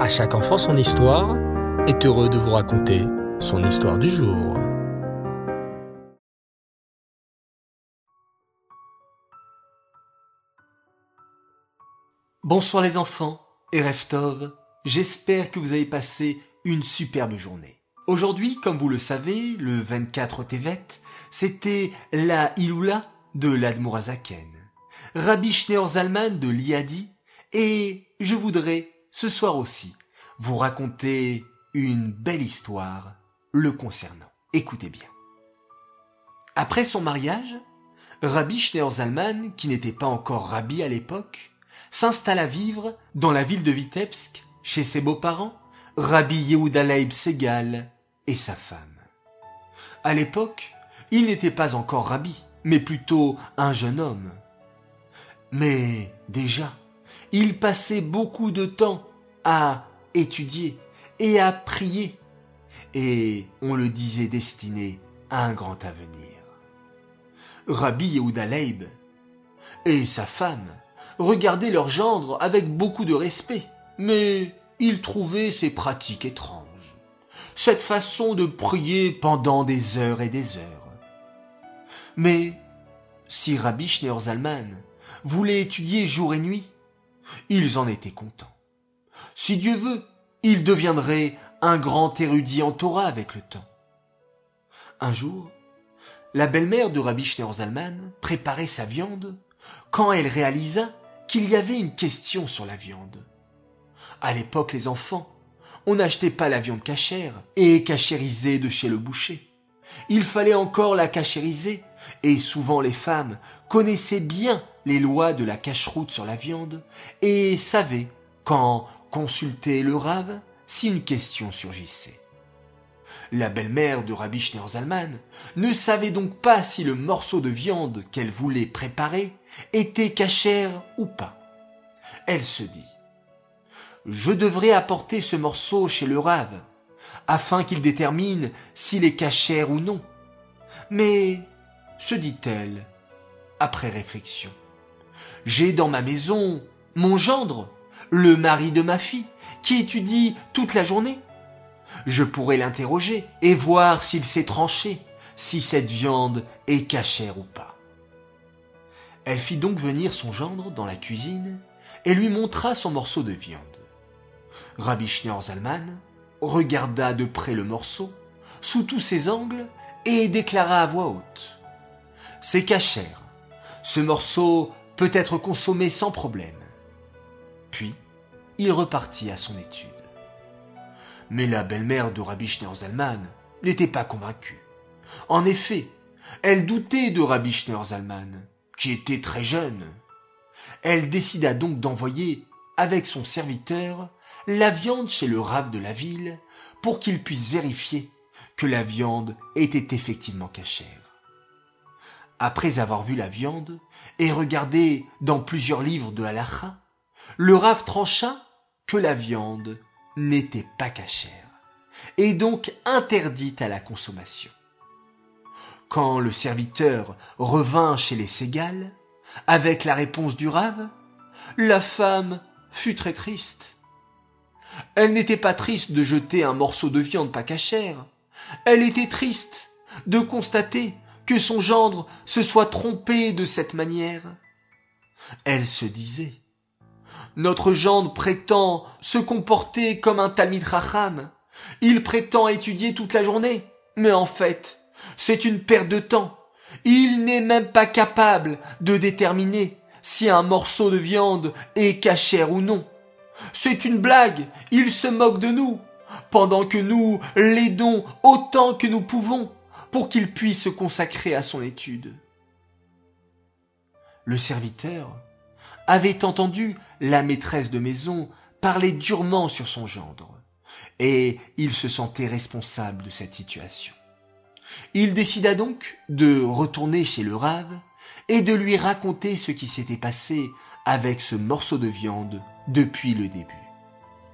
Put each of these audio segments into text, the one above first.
À chaque enfant son histoire est heureux de vous raconter son histoire du jour. Bonsoir les enfants et Erev Tov, j'espère que vous avez passé une superbe journée. Aujourd'hui, comme vous le savez, le 24 Tevet, c'était la Hiloula de l'Admorazaken, Rabbi Schneur Zalman de l'Iadi, et je voudrais ce soir aussi vous raconter une belle histoire le concernant. Écoutez bien. Après son mariage, Rabbi Schneur Zalman, qui n'était pas encore rabbi à l'époque, s'installa vivre dans la ville de Vitebsk chez ses beaux-parents, Rabbi Yehuda Leib Segal et sa femme. À l'époque, il n'était pas encore rabbi, mais plutôt un jeune homme. Mais déjà, il passait beaucoup de temps à étudier et à prier, et on le disait destiné à un grand avenir. Rabbi Yehuda Leib et sa femme regardaient leur gendre avec beaucoup de respect, mais ils trouvaient ses pratiques étranges, cette façon de prier pendant des heures et des heures. Mais si Rabbi Schneur Zalman voulait étudier jour et nuit, ils en étaient contents. Si Dieu veut, il deviendrait un grand érudit en Torah avec le temps. Un jour, la belle-mère de Rabbi Schneur Zalman préparait sa viande quand elle réalisa qu'il y avait une question sur la viande. À l'époque, les enfants, on n'achetait pas la viande cachère et cachérisée de chez le boucher. Il fallait encore la cachériser, et souvent les femmes connaissaient bien les lois de la cacheroute sur la viande et savaient quand consulter le rave si une question surgissait. La belle-mère de Rabbi Schneur Zalman ne savait donc pas si le morceau de viande qu'elle voulait préparer était cachère ou pas. Elle se dit « Je devrais apporter ce morceau chez le rave, afin qu'il détermine s'il est cachère ou non. » Mais, se dit-elle, après réflexion, « J'ai dans ma maison mon gendre, le mari de ma fille, qui étudie toute la journée. Je pourrais l'interroger et voir s'il s'est tranché, si cette viande est cachère ou pas. » Elle fit donc venir son gendre dans la cuisine et lui montra son morceau de viande. Rabbi Schneur Zalman regarda de près le morceau, sous tous ses angles, et déclara à voix haute « C'est cachère. Ce morceau peut être consommé sans problème. » Puis, il repartit à son étude. Mais la belle-mère de Rabbi Schneur Zalman n'était pas convaincue. En effet, elle doutait de Rabbi Schneur Zalman, qui était très jeune. Elle décida donc d'envoyer, avec son serviteur, la viande chez le rave de la ville pour qu'il puisse vérifier que la viande était effectivement cachère. Après avoir vu la viande et regardé dans plusieurs livres de halacha, le rave trancha que la viande n'était pas cachère et donc interdite à la consommation. Quand le serviteur revint chez les Segal avec la réponse du rave, la femme fut très triste. Elle n'était pas triste de jeter un morceau de viande pas cachère. Elle était triste de constater que son gendre se soit trompé de cette manière. Elle se disait « Notre gendre prétend se comporter comme un talmid chacham. Il prétend étudier toute la journée. Mais en fait, c'est une perte de temps. Il n'est même pas capable de déterminer si un morceau de viande est cachère ou non. C'est une blague, il se moque de nous, pendant que nous l'aidons autant que nous pouvons pour qu'il puisse se consacrer à son étude. » Le serviteur avait entendu la maîtresse de maison parler durement sur son gendre, et il se sentait responsable de cette situation. Il décida donc de retourner chez le rave et de lui raconter ce qui s'était passé avec ce morceau de viande depuis le début.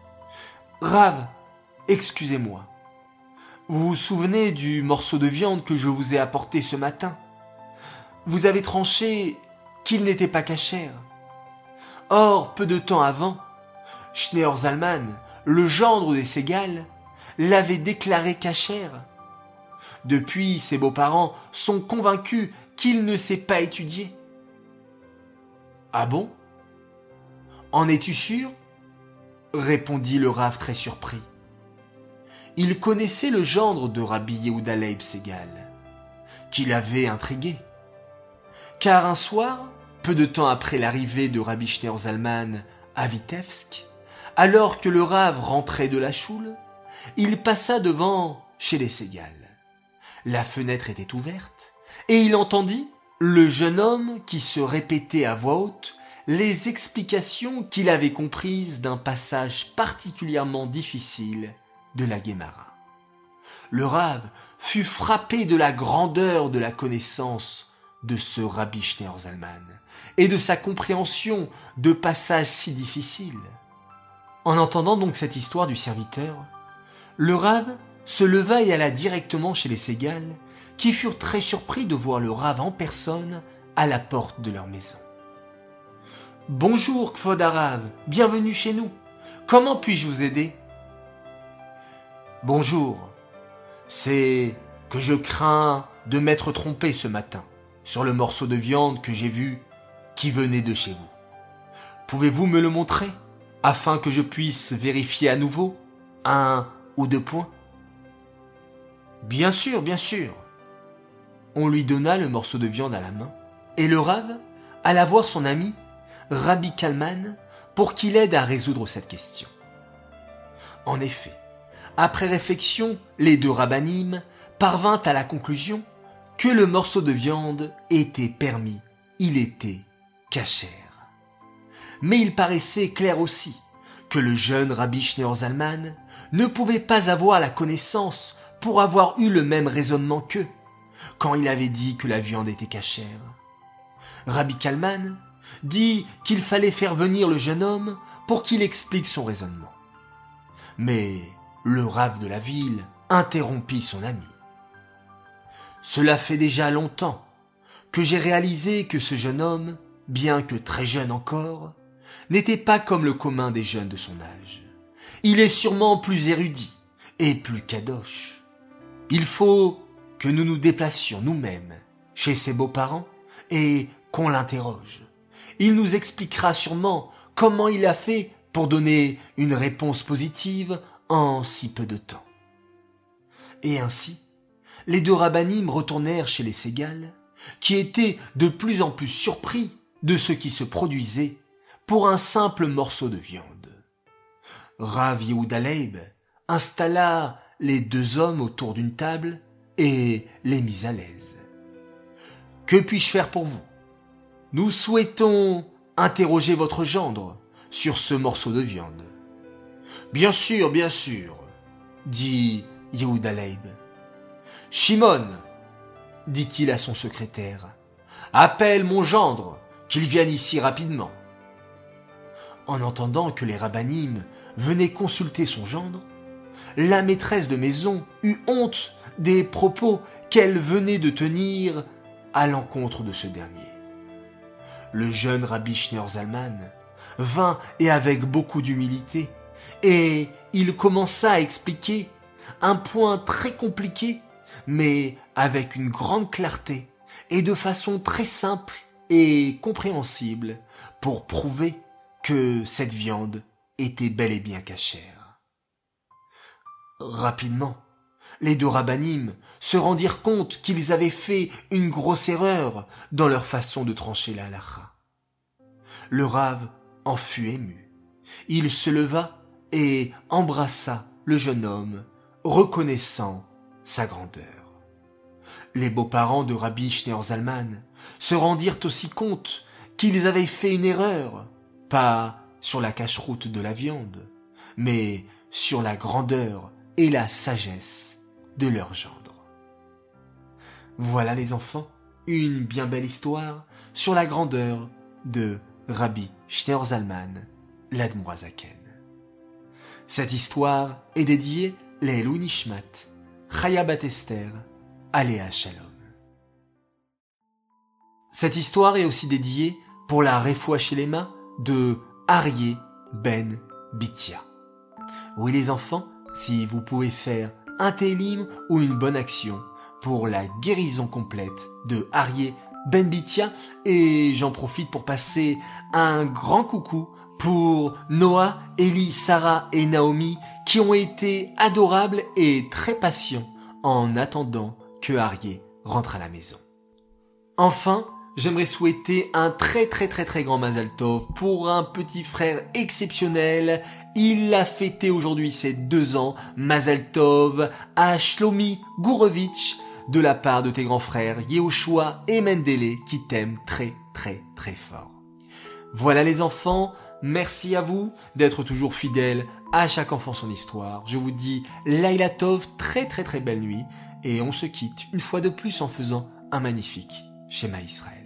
« Rave, excusez-moi. Vous vous souvenez du morceau de viande que je vous ai apporté ce matin? Vous avez tranché qu'il n'était pas cachère. Or, peu de temps avant, Schneur Zalman le gendre des Segal, l'avait déclaré cachère. Depuis, ses beaux-parents sont convaincus qu'il ne s'est pas étudié. Ah bon? En es-tu sûr? Répondit le rave très surpris. Il connaissait le gendre de Rabbi Yehuda Leib Segal, qui l'avait intrigué. Car un soir, peu de temps après l'arrivée de Rabbi Schneur Zalman à Vitebsk, alors que le rave rentrait de la choule, il passa devant chez les Segal. La fenêtre était ouverte et il entendit le jeune homme qui se répétait à voix haute les explications qu'il avait comprises d'un passage particulièrement difficile de la Guémara. Le rave fut frappé de la grandeur de la connaissance de ce Rabbi Schneur Zalman et de sa compréhension de passages si difficiles. En entendant donc cette histoire du serviteur, le rave se leva et alla directement chez les Segal, qui furent très surpris de voir le rave en personne à la porte de leur maison. « Bonjour, Kvod Arav, bienvenue chez nous. Comment puis-je vous aider ?»« Bonjour, c'est que je crains de m'être trompé ce matin sur le morceau de viande que j'ai vu qui venait de chez vous. Pouvez-vous me le montrer afin que je puisse vérifier à nouveau un ou deux points ?» Bien sûr, bien sûr. On lui donna le morceau de viande à la main, et le rave alla voir son ami, Rabbi Kalman, pour qu'il aide à résoudre cette question. En effet, après réflexion, les deux rabbanim parvinrent à la conclusion que le morceau de viande était permis, il était cachère. Mais il paraissait clair aussi que le jeune Rabbi Schneur Zalman ne pouvait pas avoir la connaissance pour avoir eu le même raisonnement qu'eux, quand il avait dit que la viande était cachère. Rabbi Kalman dit qu'il fallait faire venir le jeune homme pour qu'il explique son raisonnement. Mais le rave de la ville interrompit son ami. « Cela fait déjà longtemps que j'ai réalisé que ce jeune homme, bien que très jeune encore, n'était pas comme le commun des jeunes de son âge. Il est sûrement plus érudit et plus kadosh. Il faut que nous nous déplacions nous-mêmes chez ses beaux-parents et qu'on l'interroge. Il nous expliquera sûrement comment il a fait pour donner une réponse positive en si peu de temps. » Et ainsi, les deux rabbanim retournèrent chez les Segal, qui étaient de plus en plus surpris de ce qui se produisait pour un simple morceau de viande. Rav Yehuda Leib installa les deux hommes autour d'une table et les mis à l'aise. « Que puis-je faire pour vous ? Nous souhaitons interroger votre gendre sur ce morceau de viande. »« Bien sûr, » dit Yehuda Leib. « Shimon, » dit-il à son secrétaire, « appelle mon gendre, qu'il vienne ici rapidement. » En entendant que les rabbanim venaient consulter son gendre, la maîtresse de maison eut honte des propos qu'elle venait de tenir à l'encontre de ce dernier. Le jeune Rabbi Schneur Zalman vint et avec beaucoup d'humilité, et il commença à expliquer un point très compliqué, mais avec une grande clarté et de façon très simple et compréhensible pour prouver que cette viande était bel et bien cachère. Rapidement, les deux rabbanim se rendirent compte qu'ils avaient fait une grosse erreur dans leur façon de trancher la halacha. Le rave en fut ému. Il se leva et embrassa le jeune homme, reconnaissant sa grandeur. Les beaux-parents de Rabbi Schneur Zalman se rendirent aussi compte qu'ils avaient fait une erreur, pas sur la cacheroute de la viande, mais sur la grandeur et la sagesse de leur gendre. Voilà les enfants, une bien belle histoire sur la grandeur de Rabbi Schneur Zalman, l'Admorazaken. Cette histoire est dédiée à Elunishmat, Khayabat Esther, Aleh Shalom. Cette histoire est aussi dédiée pour la Refoua Shelema de Arié Ben Bitia. Oui les enfants, si vous pouvez faire un télim ou une bonne action pour la guérison complète de Arié Ben Bitia, et j'en profite pour passer un grand coucou pour Noah, Élie, Sarah et Naomi qui ont été adorables et très patients en attendant que Arié rentre à la maison. Enfin, j'aimerais souhaiter un très grand Mazal Tov pour un petit frère exceptionnel. Il a fêté aujourd'hui ses 2 ans. Mazal Tov à Shlomi Gourovitch de la part de tes grands frères Yehoshua et Mendele qui t'aiment très fort. Voilà les enfants, merci à vous d'être toujours fidèles à Chaque enfant son histoire. Je vous dis Laila Tov, très belle nuit, et on se quitte une fois de plus en faisant un magnifique Shema Israël.